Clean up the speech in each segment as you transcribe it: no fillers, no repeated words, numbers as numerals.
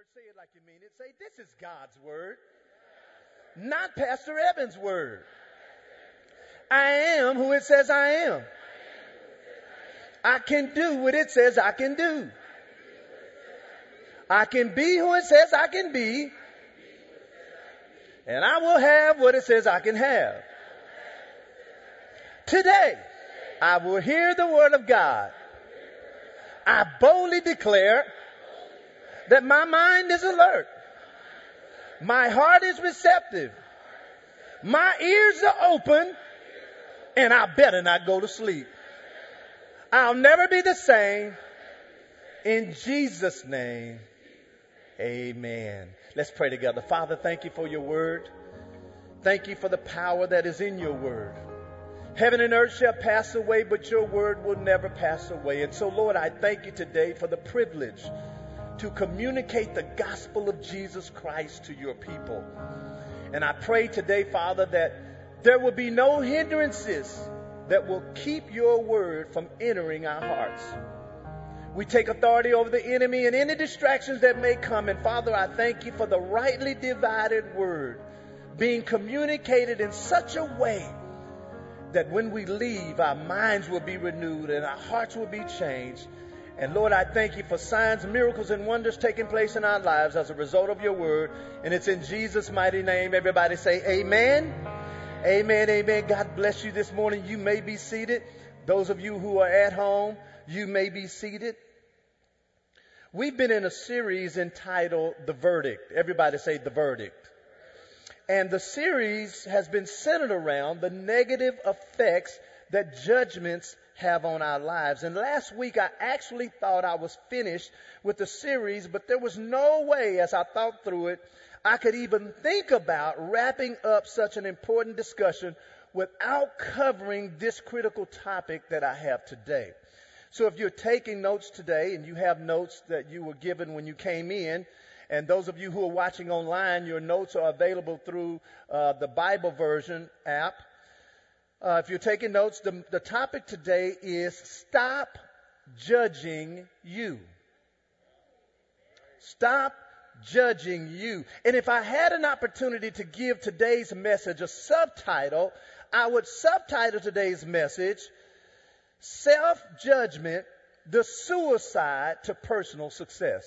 church, say it like you mean it. Say, this is God's word, not Pastor Evans' word. I am who it says I am. I can do what it says I can do. I can be who it says I can be. And I will have what it says I can have. Today, I will hear the word of God. I boldly declare that my mind is alert. My heart is receptive. My ears are open. And I better not go to sleep. I'll never be the same. In Jesus' name, amen. Let's pray together. Father, thank you for your word. Thank you for the power that is in your word. Heaven and earth shall pass away, but your word will never pass away. And so, Lord, I thank you today for the privilege to communicate the gospel of Jesus Christ to your people. And I pray today, Father, that there will be no hindrances that will keep your word from entering our hearts. We take authority over the enemy and any distractions that may come. And Father, I thank you for the rightly divided word being communicated in such a way that when we leave, our minds will be renewed and our hearts will be changed. And Lord, I thank you for signs, miracles, and wonders taking place in our lives as a result of your word. And it's in Jesus' mighty name. Everybody say amen. Amen, amen. God bless you this morning. You may be seated. Those of you who are at home, you may be seated. We've been in a series entitled The Verdict. Everybody say The Verdict. And the series has been centered around the negative effects that judgments have on our lives. And last week I actually thought I was finished with the series, but there was no way as I thought through it, I could even think about wrapping up such an important discussion without covering this critical topic that I have today. So if you're taking notes today and you have notes that you were given when you came in, and those of you who are watching online, your notes are available through the Bible version app. If you're taking notes, the topic today is Stop Judging You. Stop Judging You. And if I had an opportunity to give today's message a subtitle, I would subtitle today's message, Self-Judgment, the Suicide to Personal Success.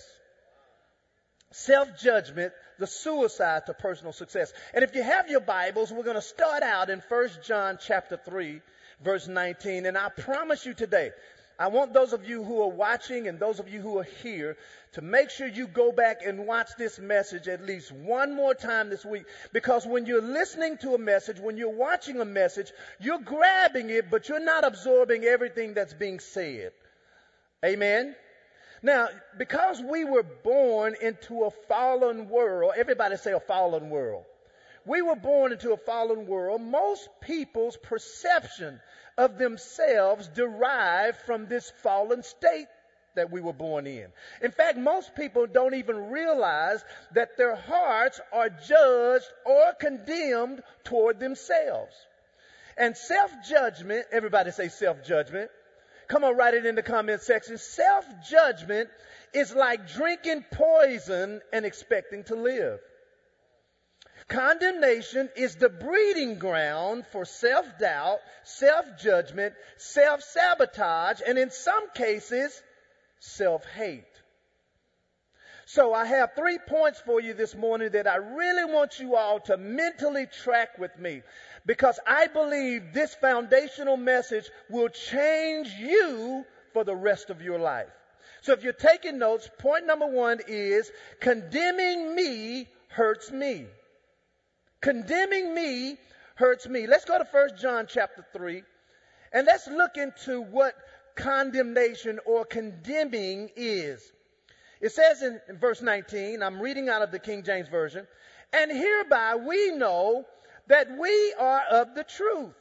Self-Judgment, the Suicide to Personal Success. And if you have your Bibles, we're going to start out in 1 John chapter 3, verse 19. And I promise you today, I want those of you who are watching and those of you who are here to make sure you go back and watch this message at least one more time this week. Because when you're listening to a message, when you're watching a message, you're grabbing it, but you're not absorbing everything that's being said. Amen? Now, because we were born into a fallen world, everybody say a fallen world. We were born into a fallen world. Most people's perception of themselves derived from this fallen state that we were born in. In fact, most people don't even realize that their hearts are judged or condemned toward themselves. And self-judgment, everybody say self-judgment. Come on, write it in the comment section. Self-judgment is like drinking poison and expecting to live. Condemnation is the breeding ground for self-doubt, self-judgment, self-sabotage, and in some cases, self-hate. So I have 3 points for you this morning that I really want you all to mentally track with me, because I believe this foundational message will change you for the rest of your life. So if you're taking notes, point number 1 is condemning me hurts me. Condemning me hurts me. Let's go to 1 John chapter 3 and let's look into what condemnation or condemning is. It says in verse 19, I'm reading out of the King James Version, and hereby we know that we are of the truth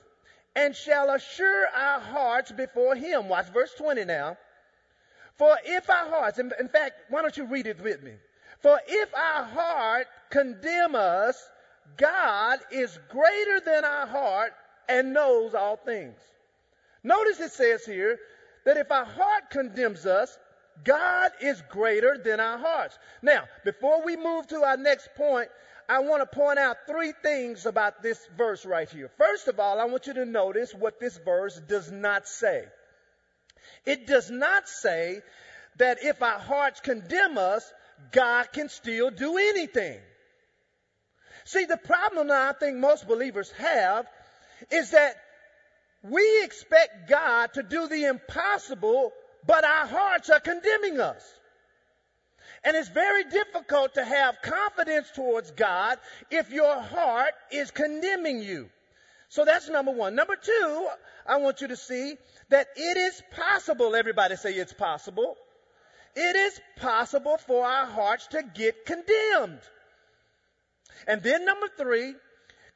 and shall assure our hearts before him. Watch verse 20 now. For if our hearts, in fact, why don't you read it with me? For if our heart condemn us, God is greater than our heart and knows all things. Notice it says here that if our heart condemns us, God is greater than our hearts. Now, before we move to our next point, I want to point out three things about this verse right here. First of all, I want you to notice what this verse does not say. It does not say that if our hearts condemn us, God can still do anything. See, the problem that I think most believers have is that we expect God to do the impossible, but our hearts are condemning us. And it's very difficult to have confidence towards God if your heart is condemning you. So that's number one. Number two, I want you to see that it is possible. Everybody say it's possible. It is possible for our hearts to get condemned. And then number three,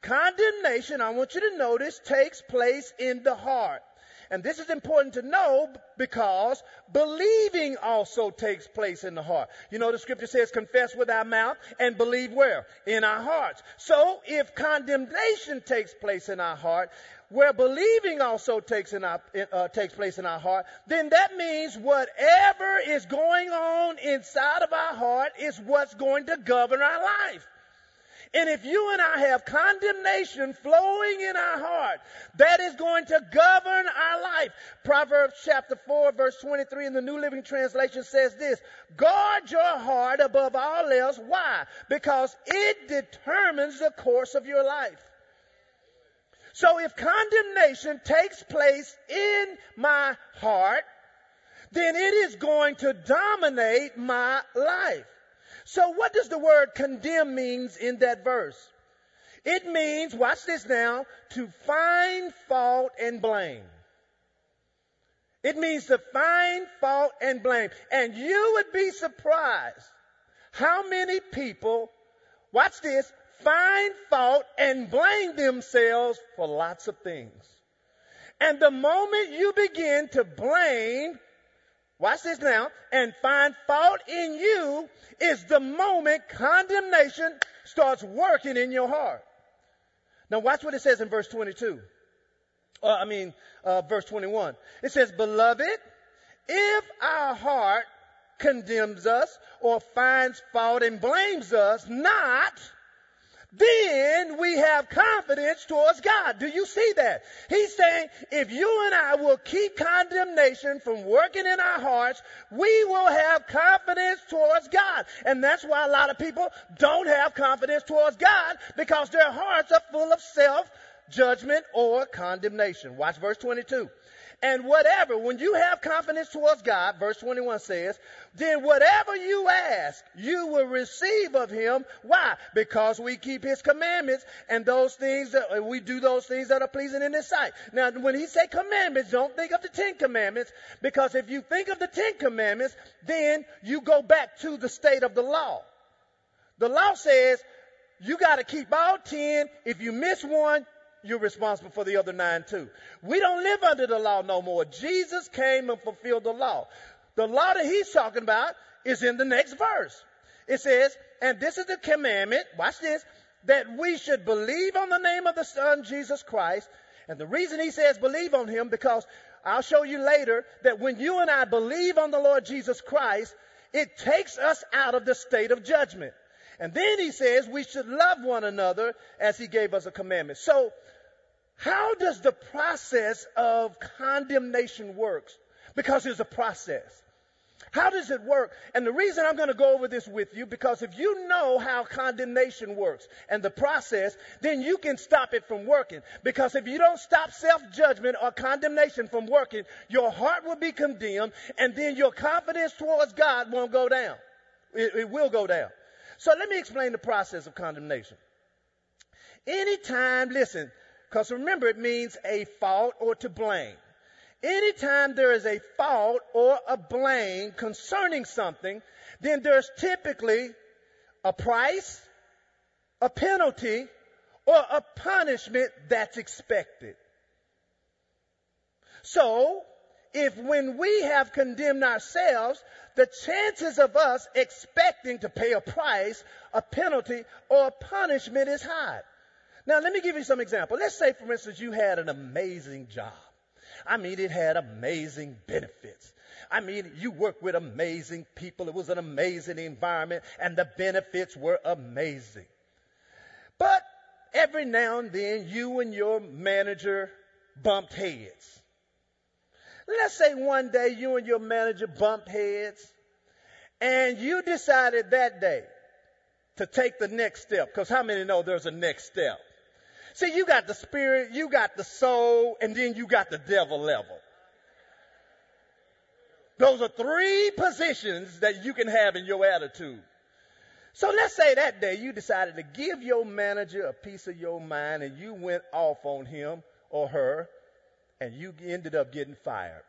condemnation, I want you to notice, takes place in the heart. And this is important to know because believing also takes place in the heart. You know, the scripture says, confess with our mouth and believe where? In our hearts. So if condemnation takes place in our heart, where believing also takes place in our heart, then that means whatever is going on inside of our heart is what's going to govern our life. And if you and I have condemnation flowing in our heart, that is going to govern our life. Proverbs chapter 4, verse 23 in the New Living Translation says this: guard your heart above all else. Why? Because it determines the course of your life. So if condemnation takes place in my heart, then it is going to dominate my life. So what does the word condemn means in that verse? It means, watch this now, to find fault and blame. It means to find fault and blame. And you would be surprised how many people, watch this, find fault and blame themselves for lots of things. And the moment you begin to blame, watch this now, and find fault in you is the moment condemnation starts working in your heart. Now watch what it says in verse 22. Verse 21. It says, beloved, if our heart condemns us or finds fault and blames us not, then we have confidence towards God. Do you see that? He's saying if you and I will keep condemnation from working in our hearts, we will have confidence towards God. And that's why a lot of people don't have confidence towards God, because their hearts are full of self-judgment or condemnation. Watch verse 22. And whatever, when you have confidence towards God, verse 21 says, then whatever you ask, you will receive of him. Why? Because we keep his commandments, and those things that we do, those things that are pleasing in his sight. Now, when he say commandments, don't think of the 10 Commandments, because if you think of the 10 Commandments, then you go back to the state of the law. The law says you got to keep all 10. If you miss one, you're responsible for the other 9 too. We don't live under the law no more. Jesus came and fulfilled the law. The law that he's talking about is in the next verse. It says, and this is the commandment, watch this, that we should believe on the name of the Son, Jesus Christ. And the reason he says believe on him, because I'll show you later that when you and I believe on the Lord Jesus Christ, it takes us out of the state of judgment. And then he says we should love one another as he gave us a commandment. So how does the process of condemnation work? Because it's a process. How does it work? And the reason I'm going to go over this with you, because if you know how condemnation works and the process, then you can stop it from working. Because if you don't stop self-judgment or condemnation from working, your heart will be condemned, and then your confidence towards God won't go down. It will go down. So let me explain the process of condemnation. Anytime, listen, because remember it means a fault or to blame. Anytime there is a fault or a blame concerning something, then there's typically a price, a penalty, or a punishment that's expected. So if when we have condemned ourselves, the chances of us expecting to pay a price, a penalty, or a punishment is high. Now, let me give you some example. Let's say, for instance, you had an amazing job. I mean, it had amazing benefits. I mean, you work with amazing people. It was an amazing environment and the benefits were amazing. But every now and then you and your manager bumped heads. Let's say one day you and your manager bumped heads and you decided that day to take the next step. Because how many know there's a next step? See, you got the spirit, you got the soul, and then you got the devil level. Those are three positions that you can have in your attitude. So let's say that day you decided to give your manager a piece of your mind and you went off on him or her and you ended up getting fired.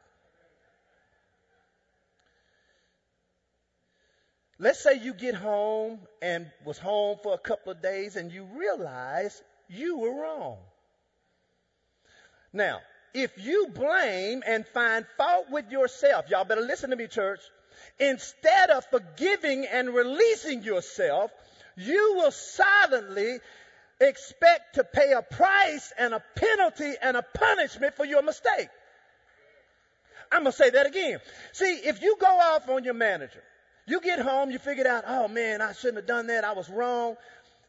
Let's say you get home and was home for a couple of days and you realize you were wrong. Now, if you blame and find fault with yourself, y'all better listen to me, church. Instead of forgiving and releasing yourself, you will silently expect to pay a price and a penalty and a punishment for your mistake. I'm going to say that again. See, if you go off on your manager, you get home, you figured out, oh man, I shouldn't have done that, I was wrong.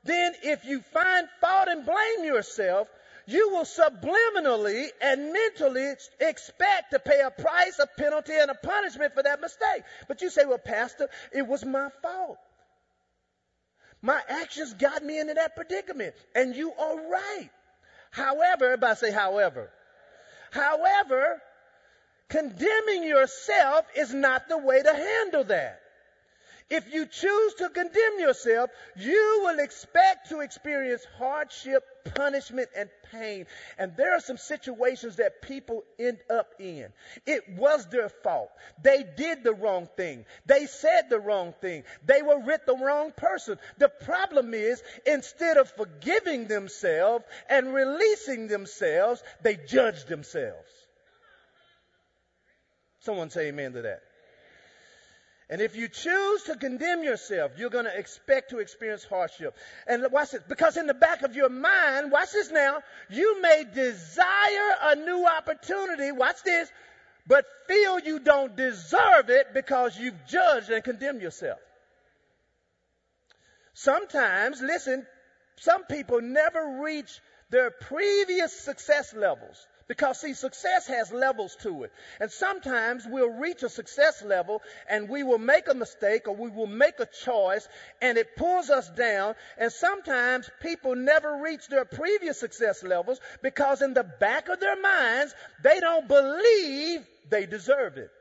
Then if you find fault and blame yourself, you will subliminally and mentally expect to pay a price, a penalty, and a punishment for that mistake. But you say, well, Pastor, it was my fault. My actions got me into that predicament. And you are right. However, everybody say however. However, condemning yourself is not the way to handle that. If you choose to condemn yourself, you will expect to experience hardship, punishment, and pain. And there are some situations that people end up in. It was their fault. They did the wrong thing. They said the wrong thing. They were with the wrong person. The problem is, instead of forgiving themselves and releasing themselves, they judge themselves. Someone say amen to that. And if you choose to condemn yourself, you're going to expect to experience hardship. And watch this, because in the back of your mind, watch this now, you may desire a new opportunity, watch this, but feel you don't deserve it because you've judged and condemned yourself. Sometimes, listen, some people never reach their previous success levels. Because, see, success has levels to it. And sometimes we'll reach a success level and we will make a mistake or we will make a choice and it pulls us down. And sometimes people never reach their previous success levels because in the back of their minds, they don't believe they deserve it.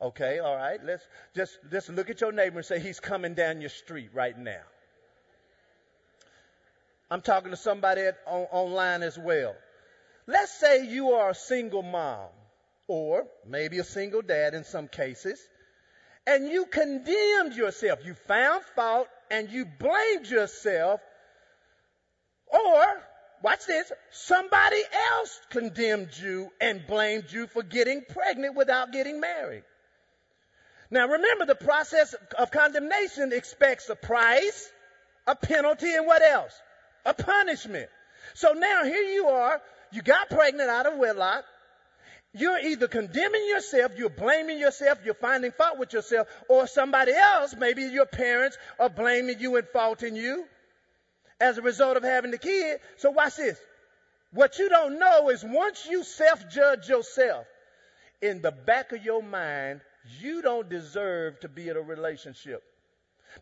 Okay, all right, let's just look at your neighbor and say, he's coming down your street right now. I'm talking to somebody online as well. Let's say you are a single mom or maybe a single dad in some cases, and you condemned yourself. You found fault and you blamed yourself. Or, watch this, somebody else condemned you and blamed you for getting pregnant without getting married. Now, remember, the process of condemnation expects a price, a penalty, and what else? A punishment. So now here you are, you got pregnant out of wedlock. You're either condemning yourself, you're blaming yourself, you're finding fault with yourself, or somebody else, maybe your parents, are blaming you and faulting you as a result of having the kid. So watch this. What you don't know is once you self-judge yourself, in the back of your mind, you don't deserve to be in a relationship.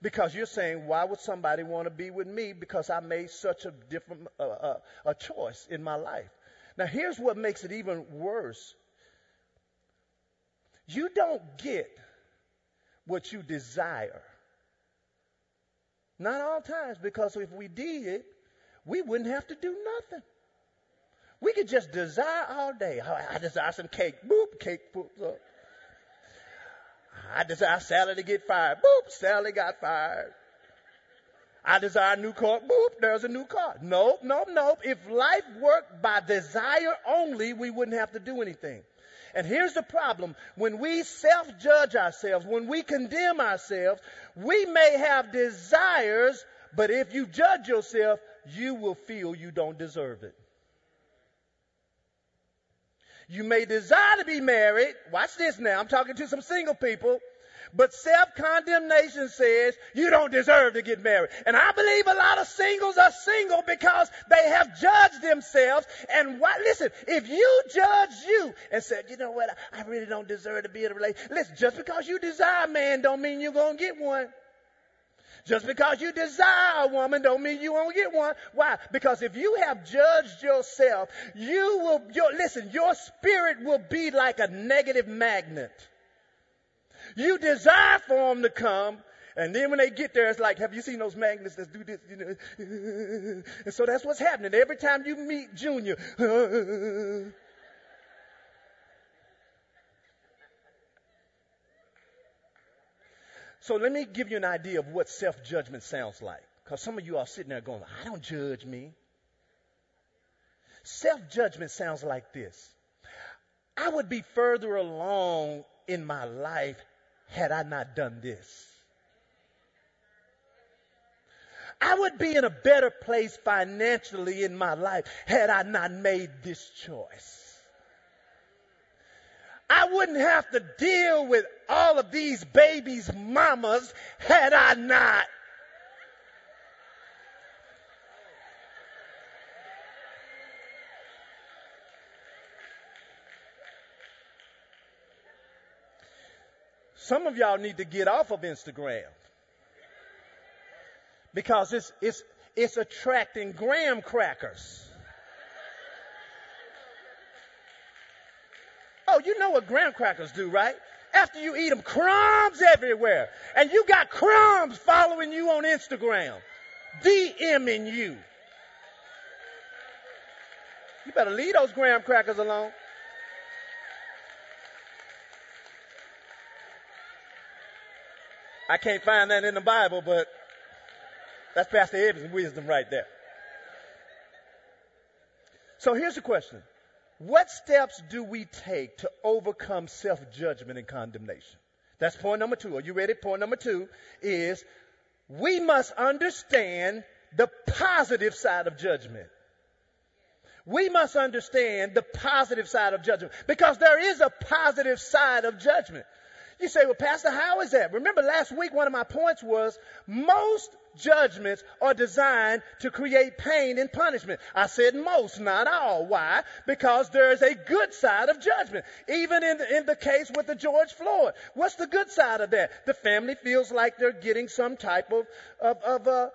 Because you're saying, why would somebody want to be with me? Because I made such a different a choice in my life. Now, here's what makes it even worse. You don't get what you desire. Not all times, because if we did, we wouldn't have to do nothing. We could just desire all day. I desire some cake. Boop, cake poops up. I desire Sally to get fired. Boop, Sally got fired. I desire a new car. Boop, there's a new car. Nope, nope, nope. If life worked by desire only, we wouldn't have to do anything. And here's the problem. When we self-judge ourselves, when we condemn ourselves, we may have desires, but if you judge yourself, you will feel you don't deserve it. You may desire to be married. Watch this now. I'm talking to some single people. But self-condemnation says you don't deserve to get married. And I believe a lot of singles are single because they have judged themselves. And why? Listen, if you judge you and said, you know what, I really don't deserve to be in a relationship. Listen, just because you desire a man don't mean you're going to get one. Just because you desire a woman don't mean you won't get one. Why? Because if you have judged yourself, you will, your spirit will be like a negative magnet. You desire for them to come, and then when they get there, it's like, have you seen those magnets that do this? You know? And so that's what's happening. Every time you meet Junior, so let me give you an idea of what self-judgment sounds like. Because some of you are sitting there going, I don't judge me. Self-judgment sounds like this. I would be further along in my life had I not done this. I would be in a better place financially in my life had I not made this choice. I wouldn't have to deal with all of these babies' mamas had I not. Some of y'all need to get off of Instagram because it's attracting graham crackers. Oh, you know what graham crackers do, right? After you eat them, crumbs everywhere. And you got crumbs following you on Instagram, DMing you. You better leave those graham crackers alone. I can't find that in the Bible, but that's Pastor Evans' wisdom right there. So here's the question. What steps do we take to overcome self-judgment and condemnation? That's point number 2. Are you ready? Point number 2 is we must understand the positive side of judgment. We must understand the positive side of judgment because there is a positive side of judgment. You say, well, Pastor, how is that? Remember last week, one of my points was most judgments are designed to create pain and punishment. I said most, not all. Why? Because there is a good side of judgment. Even in the case with the George Floyd. What's the good side of that? The family feels like they're getting some type of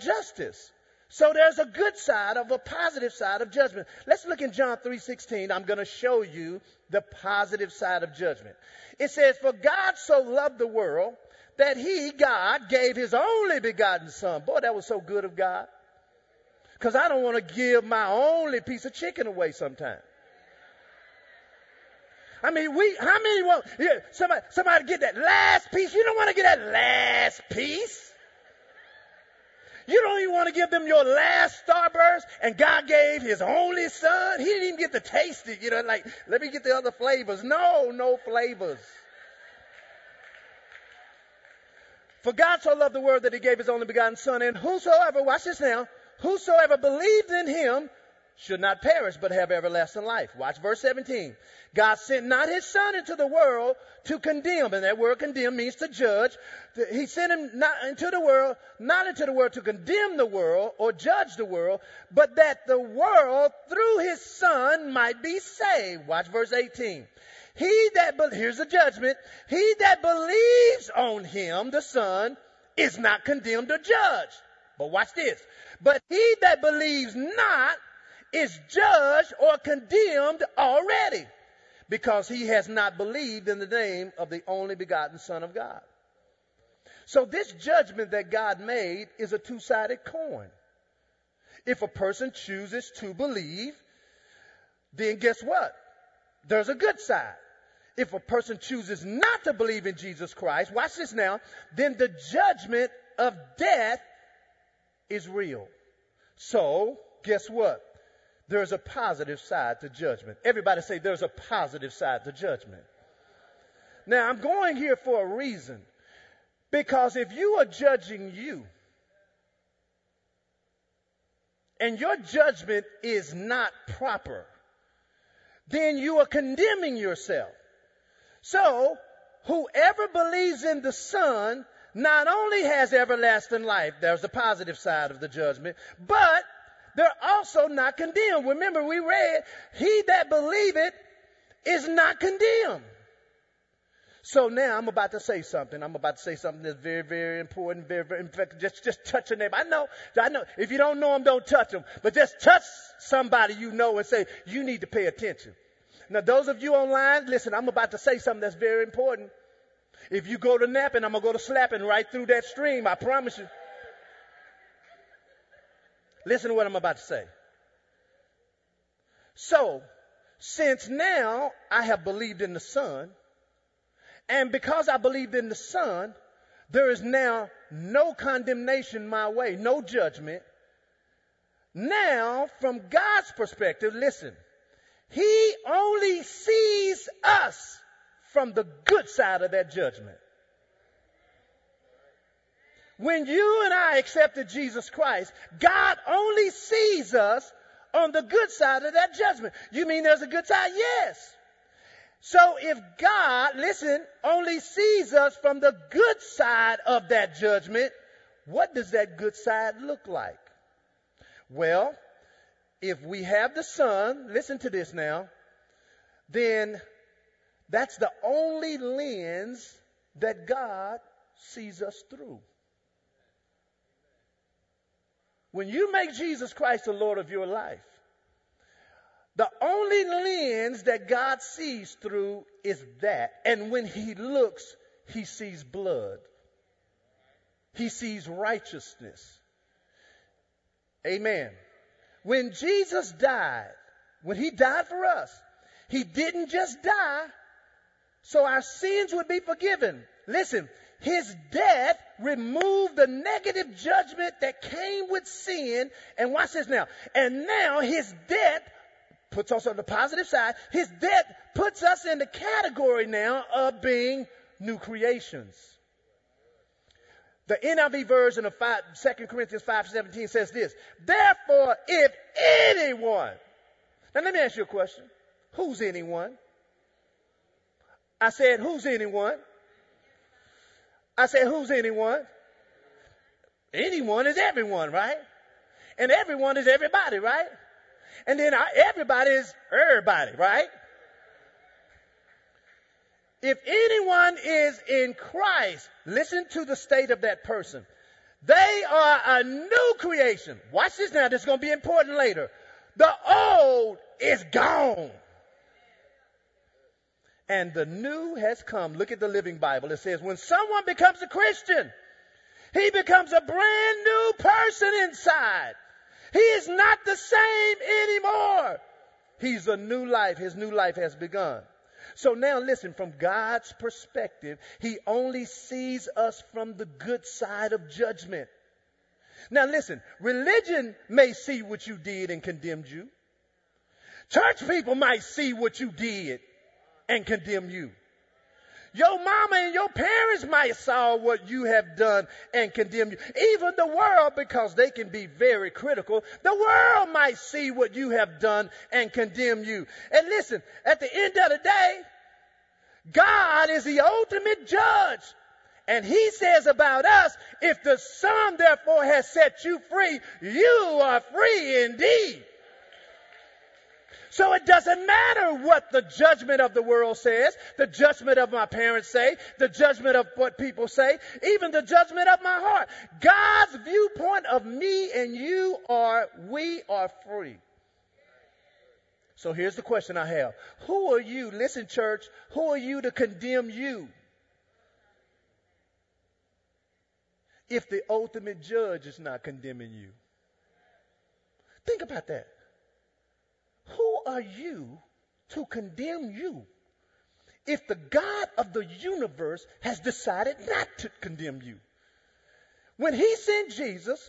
justice. So there's a good side of a positive side of judgment. Let's look in John 3:16. I'm going to show you the positive side of judgment. It says, for God so loved the world that he, God, gave his only begotten son. Boy, that was so good of God. Because I don't want to give my only piece of chicken away sometimes. I mean, somebody get that last piece. You don't want to get that last piece. You don't even want to give them your last Starburst, and God gave his only son. He didn't even get to taste it, like, let me get the other flavors. No flavors. For God so loved the world that he gave his only begotten son, and whosoever, watch this now, whosoever believes in him should not perish but have everlasting life. Watch verse 17. God sent not his son into the world to condemn. And that word condemn means to judge. He sent him not into the world to condemn the world or judge the world, but that the world through his son might be saved. Watch verse 18. Here's the judgment. He that believes on him, the son, is not condemned or judged. But watch this. But he that believes not is judged or condemned already because he has not believed in the name of the only begotten Son of God. So this judgment that God made is a two-sided coin. If a person chooses to believe, then guess what? There's a good side. If a person chooses not to believe in Jesus Christ, watch this now, then the judgment of death is real. So guess what? There's a positive side to judgment. Everybody say there's a positive side to judgment. Now, I'm going here for a reason. Because if you are judging you, and your judgment is not proper, then you are condemning yourself. So, whoever believes in the Son not only has everlasting life, there's the positive side of the judgment, but they're also not condemned. Remember, we read, he that believeth is not condemned. So now I'm about to say something. I'm about to say something that's very, very important. Very, very, in fact, just touch your neighbor. I know. If you don't know him, don't touch him. But just touch somebody you know and say, you need to pay attention. Now, those of you online, listen, I'm about to say something that's very important. If you go to napping, I'm going to go to slapping right through that stream. I promise you. Listen to what I'm about to say. So, since now I have believed in the Son, and because I believed in the Son, there is now no condemnation my way, no judgment. Now, from God's perspective, listen, he only sees us from the good side of that judgment. When you and I accepted Jesus Christ, God only sees us on the good side of that judgment. You mean there's a good side? Yes. So if God, listen, only sees us from the good side of that judgment, what does that good side look like? Well, if we have the Son, listen to this now, then that's the only lens that God sees us through. When you make Jesus Christ the Lord of your life, the only lens that God sees through is that. And when he looks, he sees blood. He sees righteousness. Amen. When Jesus died, when he died for us, he didn't just die so our sins would be forgiven. Listen, his death removed the negative judgment that came with sin. And watch this now. And now his death puts us on the positive side. His death puts us in the category now of being new creations. The NIV version of 2 Corinthians 5:17 says this. Therefore, if anyone. Now, let me ask you a question. Who's anyone? I said, who's anyone? I said, who's anyone? Anyone is everyone, right? And everyone is everybody, right? And then everybody is everybody, right? If anyone is in Christ, listen to the state of that person. They are a new creation. Watch this now. This is going to be important later. The old is gone. And the new has come. Look at the Living Bible. It says, when someone becomes a Christian, he becomes a brand new person inside. He is not the same anymore. He's a new life. His new life has begun. So now listen, from God's perspective, he only sees us from the good side of judgment. Now listen, religion may see what you did and condemned you. Church people might see what you did and condemn you. Your mama and your parents might saw what you have done and condemn you. Even the world, because they can be very critical, the world might see what you have done and condemn you. And listen, at the end of the day, God is the ultimate judge. And he says about us, if the Son therefore has set you free, you are free indeed. So it doesn't matter what the judgment of the world says, the judgment of my parents say, the judgment of what people say, even the judgment of my heart. God's viewpoint of me and you are, we are free. So here's the question I have. Who are you, listen church, who are you to condemn you? If the ultimate judge is not condemning you. Think about that. Who are you to condemn you if the God of the universe has decided not to condemn you? When he sent Jesus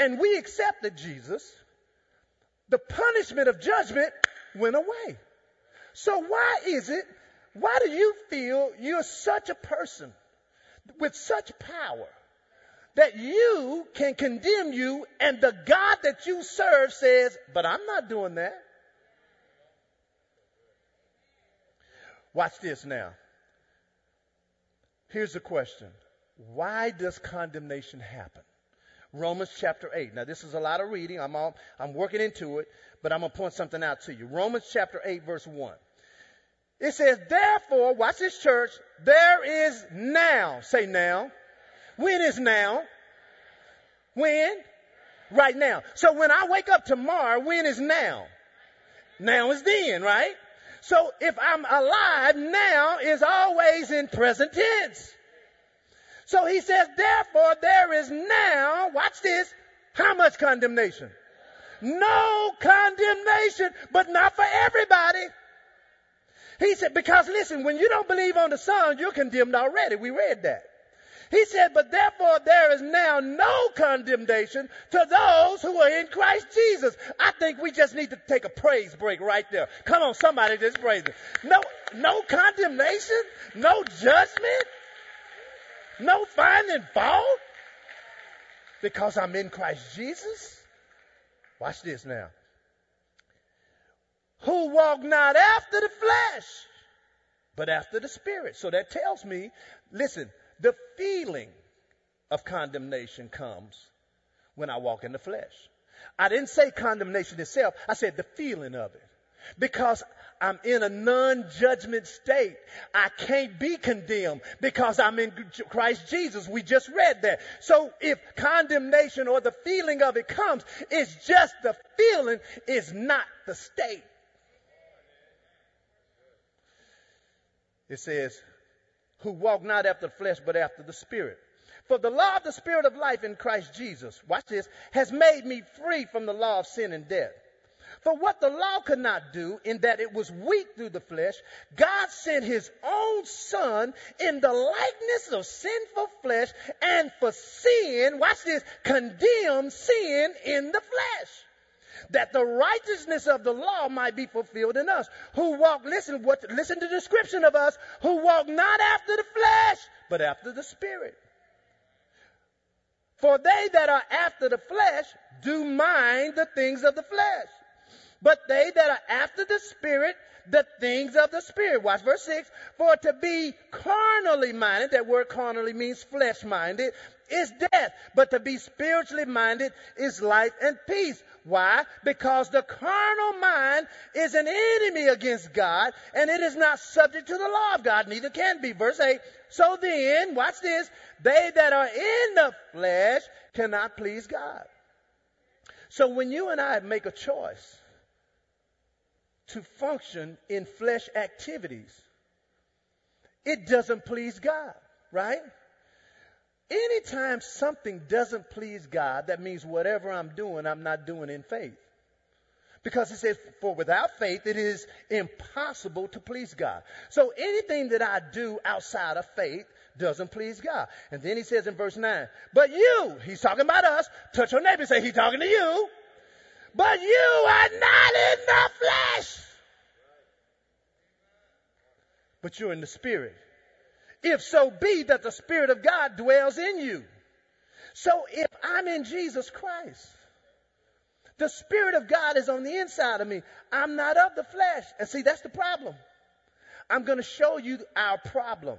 and we accepted Jesus, the punishment of judgment went away. So why do you feel you're such a person with such power that you can condemn you and the God that you serve says, but I'm not doing that. Watch this now. Here's the question. Why does condemnation happen? Romans chapter 8. Now, this is a lot of reading. I'm working into it, but I'm going to point something out to you. Romans chapter 8, verse 1. It says, therefore, watch this, church, there is now. Say now. When is now? When? Right now. So when I wake up tomorrow, when is now? Now is then, right? So if I'm alive, now is always in present tense. So he says, therefore, there is now, watch this, how much condemnation? No condemnation, but not for everybody. He said, because listen, when you don't believe on the Son, you're condemned already. We read that. He said, but therefore there is now no condemnation to those who are in Christ Jesus. I think we just need to take a praise break right there. Come on, somebody just praise it. No condemnation, no judgment, no finding fault because I'm in Christ Jesus. Watch this now. Who walk not after the flesh, but after the Spirit. So that tells me, listen, the feeling of condemnation comes when I walk in the flesh. I didn't say condemnation itself. I said the feeling of it. Because I'm in a non-judgment state. I can't be condemned because I'm in Christ Jesus. We just read that. So if condemnation or the feeling of it comes, it's just the feeling, it's not the state. It says, who walk not after the flesh, but after the Spirit. For the law of the Spirit of life in Christ Jesus, watch this, has made me free from the law of sin and death. For what the law could not do, in that it was weak through the flesh, God sent his own Son in the likeness of sinful flesh, and for sin, watch this, condemned sin in the flesh, that the righteousness of the law might be fulfilled in us, who walk, listen to the description of us, who walk not after the flesh, but after the Spirit. For they that are after the flesh do mind the things of the flesh, but they that are after the Spirit, the things of the Spirit. Watch verse 6. For to be carnally minded, that word carnally means flesh-minded, is death. But to be spiritually minded is life and peace. Why? Because the carnal mind is an enemy against God, and it is not subject to the law of God. Neither can be. Verse 8. So then, watch this, they that are in the flesh cannot please God. So when you and I make a choice to function in flesh activities, it doesn't please God, right? Anytime something doesn't please God, that means whatever I'm doing, I'm not doing in faith. Because it says, for without faith, it is impossible to please God. So anything that I do outside of faith doesn't please God. And then he says in verse 9, but you, he's talking about us, touch your neighbor and say, he's talking to you. But you are not in the flesh, but you're in the Spirit. If so be that the Spirit of God dwells in you. So if I'm in Jesus Christ, the Spirit of God is on the inside of me. I'm not of the flesh. And see, that's the problem. I'm going to show you our problem.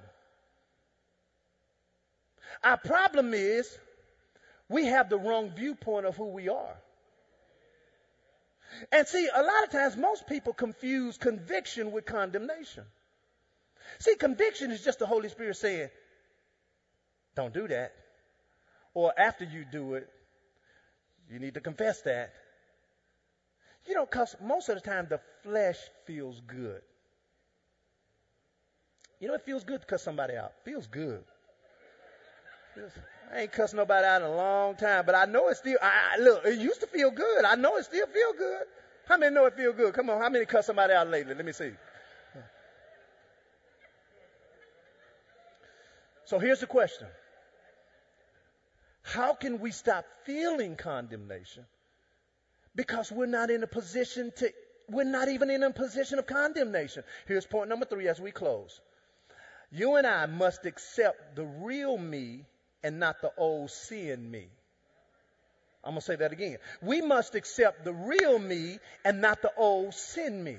Our problem is we have the wrong viewpoint of who we are. And see, a lot of times most people confuse conviction with condemnation. See, conviction is just the Holy Spirit saying, don't do that. Or after you do it, you need to confess that. You know, because most of the time the flesh feels good. You know, it feels good to cuss somebody out. Feels good. I ain't cussed nobody out in a long time, but I know it still, look, it used to feel good. I know it still feel good. How many know it feel good? Come on, how many cuss somebody out lately? Let me see. So here's the question. How can we stop feeling condemnation? Because we're not even in a position of condemnation. Here's point number 3 as we close. You and I must accept the real me and not the old sin me. I'm going to say that again. We must accept the real me and not the old sin me.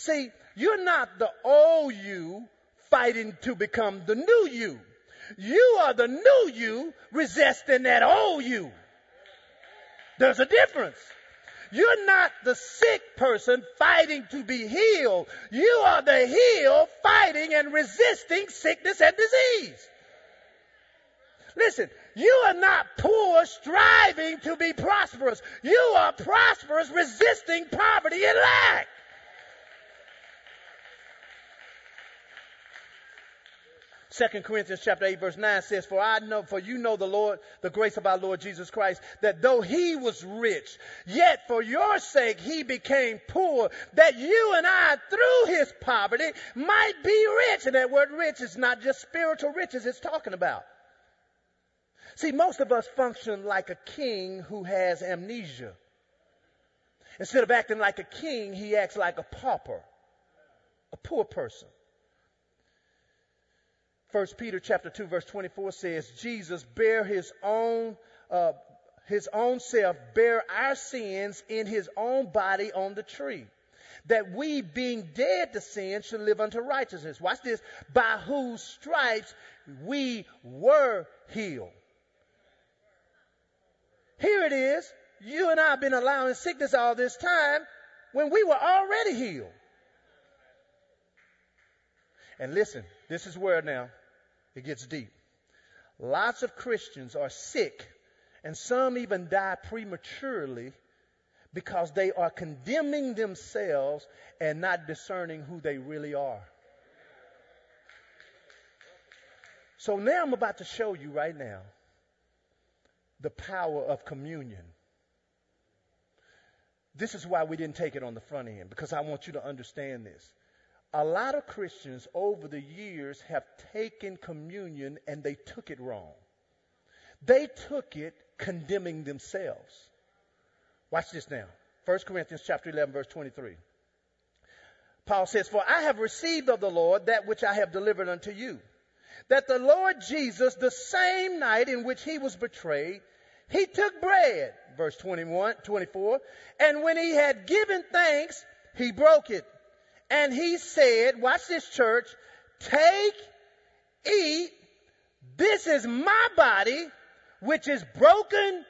See, you're not the old you fighting to become the new you. You are the new you resisting that old you. There's a difference. You're not the sick person fighting to be healed. You are the healed fighting and resisting sickness and disease. Listen, you are not poor striving to be prosperous. You are prosperous resisting poverty and lack. Second Corinthians chapter 8 verse 9 says, For you know the Lord, the grace of our Lord Jesus Christ, that though he was rich, yet for your sake he became poor, that you and I through his poverty might be rich. And that word rich is not just spiritual riches it's talking about. See, most of us function like a king who has amnesia. Instead of acting like a king, he acts like a pauper, a poor person. 1 Peter chapter 2 verse 24 says, Jesus bare his own self, bare our sins in his own body on the tree, that we being dead to sin should live unto righteousness. Watch this. By whose stripes we were healed. Here it is. You and I have been allowing sickness all this time when we were already healed. And listen, this is where now it gets deep. Lots of Christians are sick, and some even die prematurely because they are condemning themselves and not discerning who they really are. So now I'm about to show you right now the power of communion. This is why we didn't take it on the front end, because I want you to understand this. A lot of Christians over the years have taken communion and they took it wrong. They took it condemning themselves. Watch this now. 1 Corinthians chapter 11, verse 23. Paul says, For I have received of the Lord that which I have delivered unto you, that the Lord Jesus, the same night in which he was betrayed, he took bread, verse 24, and when he had given thanks, he broke it. And he said, watch this, church, take, eat, this is my body, which is broken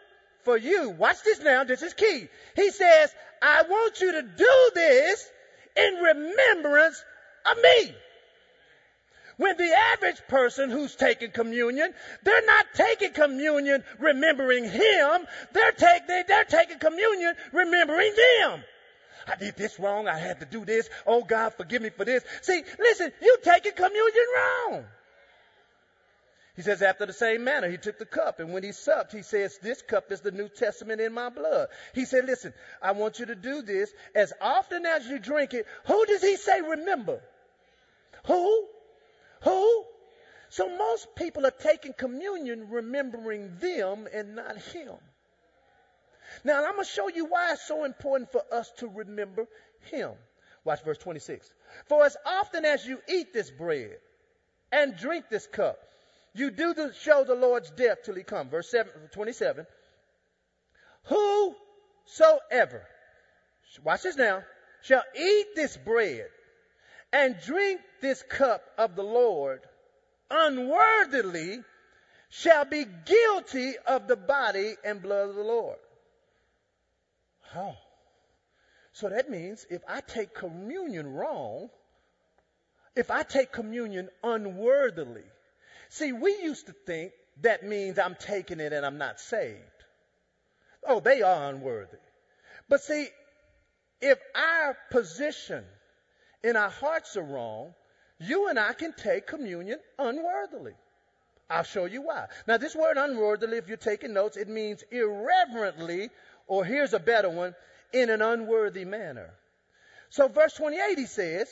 for you. Watch this now, this is key. He says, I want you to do this in remembrance of me. When the average person who's taking communion, they're not taking communion remembering him. They're taking communion remembering them. I did this wrong. I had to do this. Oh, God, forgive me for this. See, listen, you taking communion wrong. He says, after the same manner, he took the cup. And when he supped, he says, this cup is the New Testament in my blood. He said, listen, I want you to do this as often as you drink it. Who does he say remember? Who? So most people are taking communion remembering them and not him. Now, I'm going to show you why it's so important for us to remember him. Watch verse 26. For as often as you eat this bread and drink this cup, you do show the Lord's death till he come. Verse 27. Whosoever, watch this now, shall eat this bread and drink this cup of the Lord unworthily shall be guilty of the body and blood of the Lord. Oh, so that means if I take communion wrong, if I take communion unworthily, see, we used to think that means I'm taking it and I'm not saved. Oh, they are unworthy. But see, if our position and our hearts are wrong, you and I can take communion unworthily. I'll show you why. Now, this word unworthily, if you're taking notes, it means irreverently. Or here's a better one, in an unworthy manner. So verse 28, he says,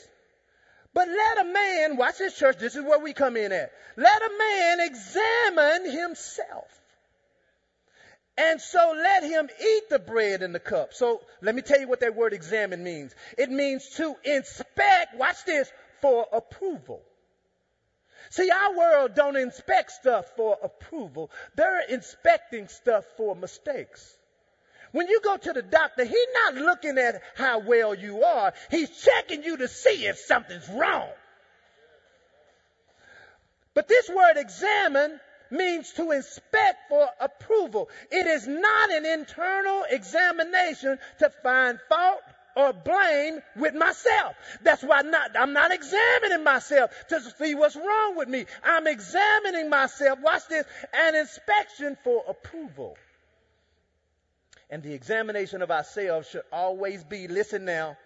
but let a man, watch this, church, this is where we come in at. Let a man examine himself. And so let him eat the bread and the cup. So let me tell you what that word examine means. It means to inspect, watch this, for approval. See, our world don't inspect stuff for approval. They're inspecting stuff for mistakes. When you go to the doctor, he's not looking at how well you are. He's checking you to see if something's wrong. But this word examine means to inspect for approval. It is not an internal examination to find fault or blame with myself. That's why I'm not examining myself to see what's wrong with me. I'm examining myself, watch this, an inspection for approval. And the examination of ourselves should always be, listen now,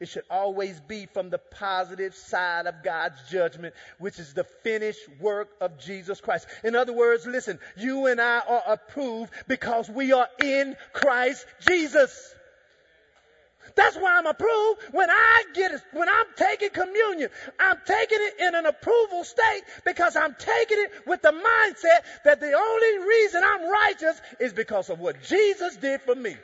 it should always be from the positive side of God's judgment, which is the finished work of Jesus Christ. In other words, listen, you and I are approved because we are in Christ Jesus. That's why I'm approved. When I'm taking communion, I'm taking it in an approval state because I'm taking it with the mindset that the only reason I'm righteous is because of what Jesus did for me.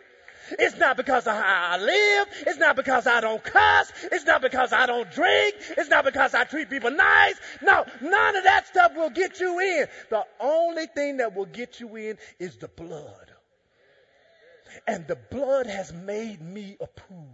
It's not because of how I live. It's not because I don't cuss. It's not because I don't drink. It's not because I treat people nice. No, none of that stuff will get you in. The only thing that will get you in is the blood. And the blood has made me approved.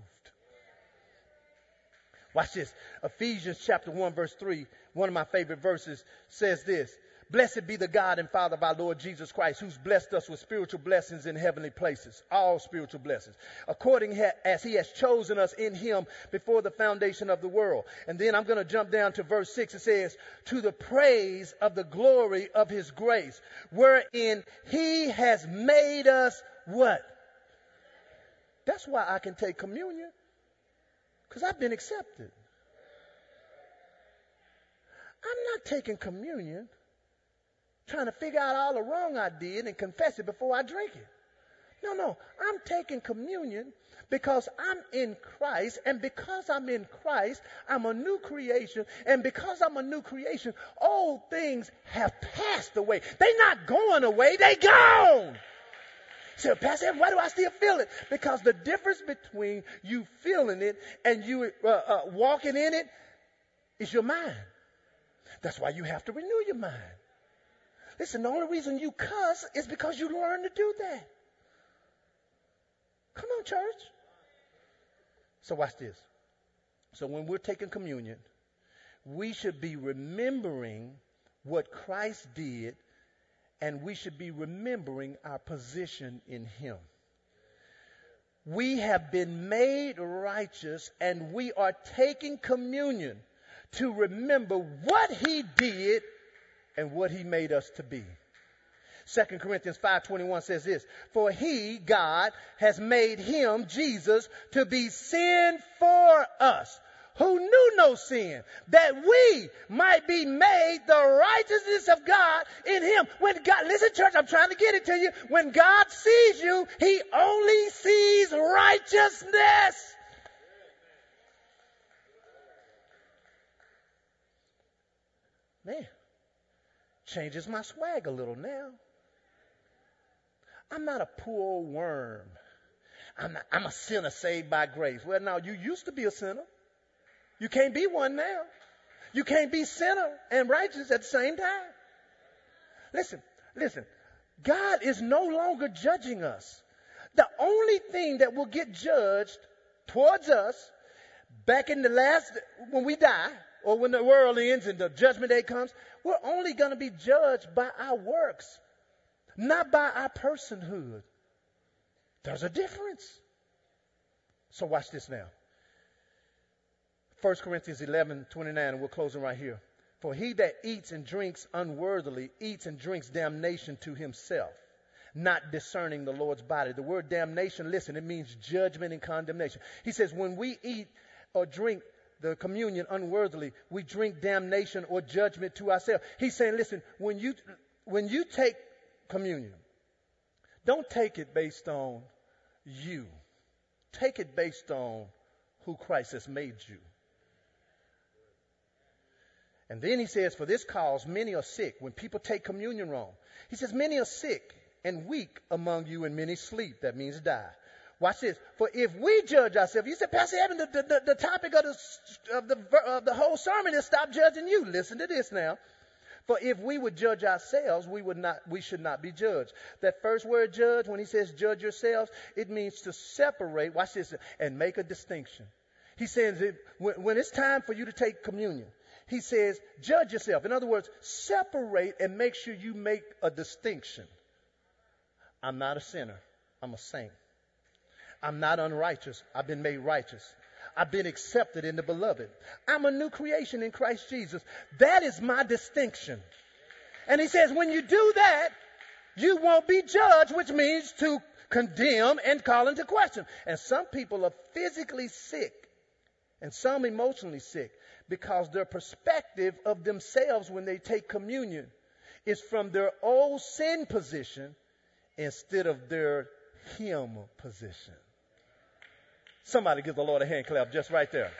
Watch this. Ephesians chapter 1 verse 3, one of my favorite verses, says this. Blessed be the God and Father of our Lord Jesus Christ, who's blessed us with spiritual blessings in heavenly places, all spiritual blessings, according as he has chosen us in him before the foundation of the world. And then I'm going to jump down to verse 6. It says, to the praise of the glory of his grace, wherein he has made us what? That's why I can take communion, because I've been accepted. I'm not taking communion trying to figure out all the wrong I did and confess it before I drink it. No. I'm taking communion because I'm in Christ, and because I'm in Christ, I'm a new creation, and because I'm a new creation, old things have passed away. They're not going away, they're gone. So, Pastor Evans, why do I still feel it? Because the difference between you feeling it and you walking in it is your mind. That's why you have to renew your mind. Listen, the only reason you cuss is because you learned to do that. Come on, church. So watch this. So when we're taking communion, we should be remembering what Christ did, and we should be remembering our position in him. We have been made righteous, and we are taking communion to remember what he did and what he made us to be. 2 Corinthians 5:21 says this, for he, God, has made him, Jesus, to be sin for us, who knew no sin, that we might be made the righteousness of God in him. When God, listen, church, I'm trying to get it to you. When God sees you, he only sees righteousness. Man. Changes my swag a little now. I'm not a poor old worm. I'm a sinner saved by grace. Well, now you used to be a sinner. You can't be one now. You can't be sinner and righteous at the same time. Listen. God is no longer judging us. The only thing that will get judged towards us back in the last, when we die, or when the world ends and the judgment day comes, we're only going to be judged by our works, not by our personhood. There's a difference. So watch this now. 1 Corinthians 11:29, and we're closing right here. For he that eats and drinks unworthily eats and drinks damnation to himself, not discerning the Lord's body. The word damnation, listen, it means judgment and condemnation. He says when we eat or drink the communion unworthily, we drink damnation or judgment to ourselves. He's saying, listen, when you take communion, don't take it based on you. Take it based on who Christ has made you. And then he says, for this cause many are sick. When people take communion wrong, he says, many are sick and weak among you, and many sleep. That means die. Watch this. For if we judge ourselves, you said, Pastor Evan, the topic of the whole sermon is stop judging you. Listen to this now. For if we would judge ourselves, we should not be judged. That first word judge, when he says judge yourselves, it means to separate, watch this, and make a distinction. He says, when it's time for you to take communion, he says, judge yourself. In other words, separate and make sure you make a distinction. I'm not a sinner. I'm a saint. I'm not unrighteous. I've been made righteous. I've been accepted in the beloved. I'm a new creation in Christ Jesus. That is my distinction. And he says, when you do that, you won't be judged, which means to condemn and call into question. And some people are physically sick and some emotionally sick because their perspective of themselves when they take communion is from their old sin position instead of their him position. Somebody give the Lord a hand clap just right there.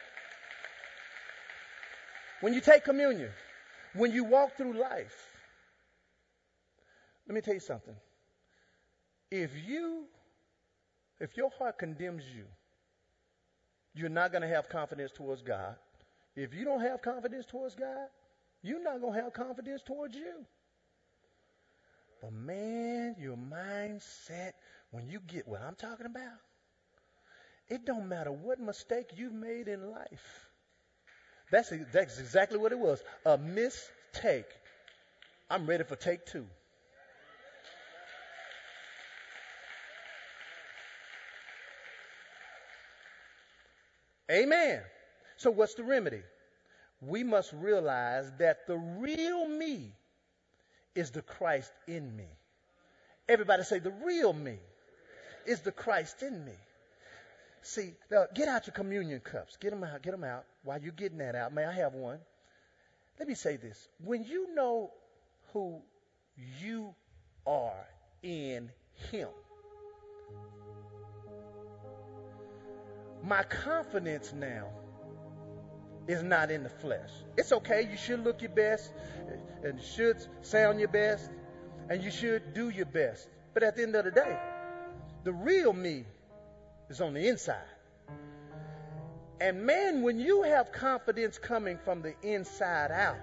When you take communion, when you walk through life, let me tell you something. If your heart condemns you, you're not going to have confidence towards God. If you don't have confidence towards God, you're not going to have confidence towards you. But man, your mindset, when you get what I'm talking about, it don't matter what mistake you've made in life. That's exactly what it was. A mistake. I'm ready for take two. Amen. So what's the remedy? We must realize that the real me is the Christ in me. Everybody say, the real me is the Christ in me. See, get out your communion cups. Get them out. While you're getting that out, may I have one? Let me say this. When you know who you are in him, my confidence now is not in the flesh. It's okay. You should look your best and you should sound your best and you should do your best. But at the end of the day, the real me is on the inside. And man, when you have confidence coming from the inside out,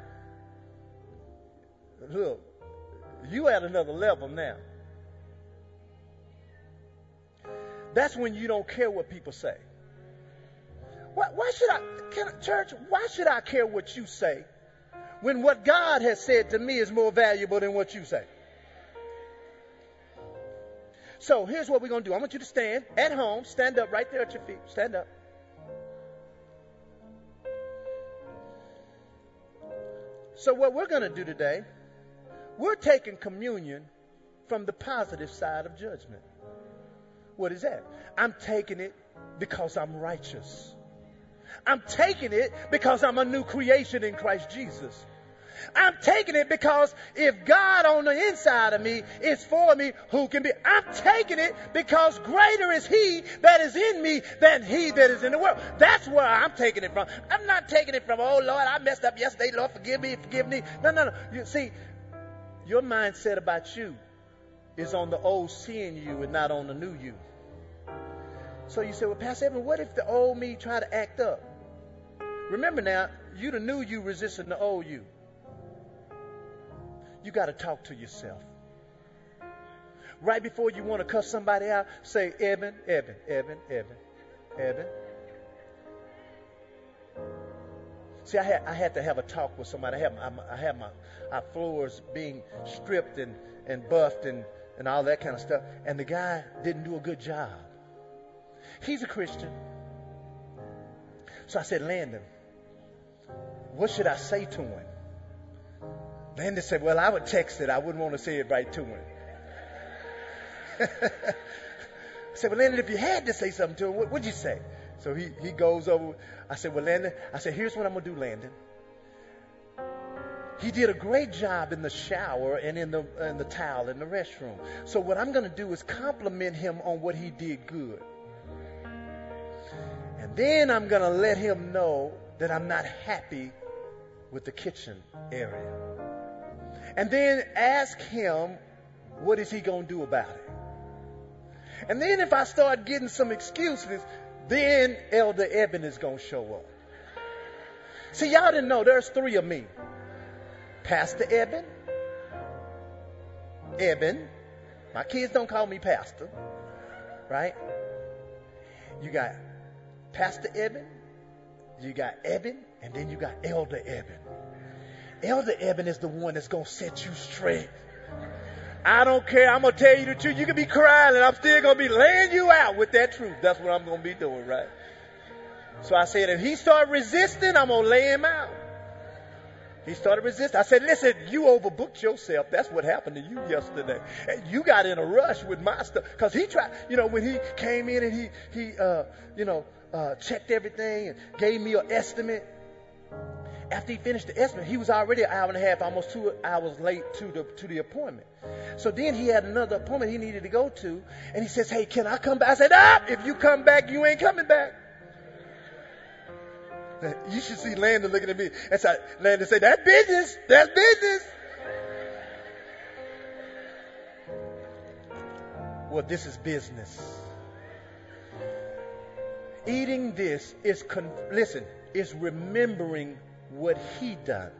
look, you at another level now. That's when you don't care what people say. Why should I care what you say when what God has said to me is more valuable than what you say? So here's what we're going to do. I want you to stand at home. Stand up right there at your feet. Stand up. So what we're going to do today, we're taking communion from the positive side of judgment. What is that? I'm taking it because I'm righteous. I'm taking it because I'm a new creation in Christ Jesus. I'm taking it because if God on the inside of me is for me, who can be? I'm taking it because greater is he that is in me than he that is in the world. That's where I'm taking it from. I'm not taking it from, oh, Lord, I messed up yesterday. Lord, forgive me. No. You see, your mindset about you is on the old seeing you and not on the new you. So you say, well, Pastor Evans, what if the old me try to act up? Remember now, you the new you resisting the old you. You got to talk to yourself. Right before you want to cuss somebody out, say, Evan. See, I had to have a talk with somebody. I had my floors being stripped and buffed and all that kind of stuff. And the guy didn't do a good job. He's a Christian. So I said, Landon, what should I say to him? Landon said, well, I would text it. I wouldn't want to say it right to him. I said, well, Landon, if you had to say something to him, what would you say? So he goes over. I said, well, Landon, here's what I'm going to do, Landon. He did a great job in the shower and in the towel in the restroom. So what I'm going to do is compliment him on what he did good. And then I'm going to let him know that I'm not happy with the kitchen area. And then ask him, what is he going to do about it? And then if I start getting some excuses, then Elder Eben is going to show up. See, y'all didn't know there's three of me. Pastor Eben. Eben. My kids don't call me pastor. Right? You got Pastor Eben. You got Eben. And then you got Elder Eben. Elder Eben is the one that's going to set you straight. I don't care. I'm going to tell you the truth. You can be crying and I'm still going to be laying you out with that truth. That's what I'm going to be doing, right? So I said, if he start resisting, I'm going to lay him out. He started resisting. I said, listen, you overbooked yourself. That's what happened to you yesterday. You got in a rush with my stuff. Because he tried, when he came in and he checked everything and gave me an estimate. After he finished the estimate, he was already an hour and a half, almost 2 hours late to the appointment. So then he had another appointment he needed to go to. And he says, hey, can I come back? I said, if you come back, you ain't coming back. You should see Landon looking at me. That's how Landon said, that's business. Well, this is business. Eating this is, is remembering what he done.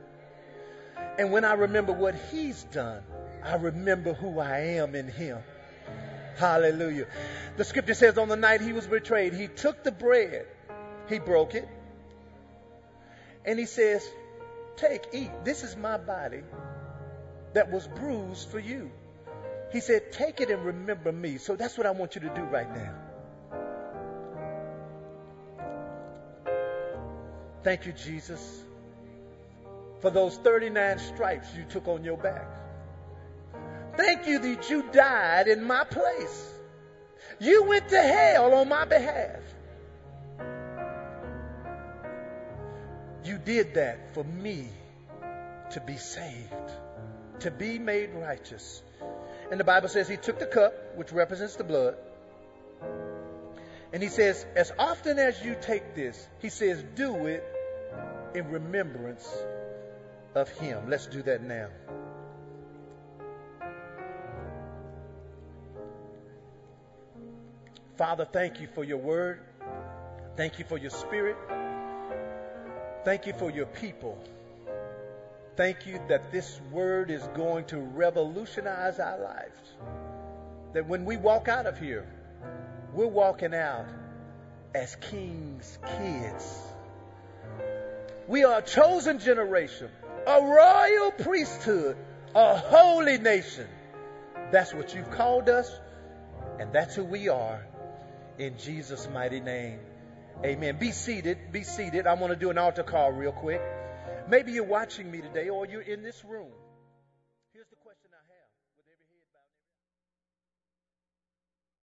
And when I remember what he's done, I remember who I am in him. Hallelujah. The scripture says on the night he was betrayed, he took the bread, he broke it, and he says, take, eat. This is my body that was bruised for you. He said, take it and remember me. So that's what I want you to do right now. Thank you, Jesus, for those 39 stripes you took on your back. Thank you that you died in my place. You went to hell on my behalf. You did that for me to be saved, to be made righteous. And the Bible says he took the cup, which represents the blood. And he says, as often as you take this, he says, do it in remembrance of him. Let's do that now. Father, thank you for your word. Thank you for your spirit. Thank you for your people. Thank you that this word is going to revolutionize our lives. That when we walk out of here, we're walking out as King's kids. We are a chosen generation, a royal priesthood, a holy nation. That's what you've called us, and that's who we are. In Jesus' mighty name, amen. Be seated, be seated. I want to do an altar call real quick. Maybe you're watching me today or you're in this room.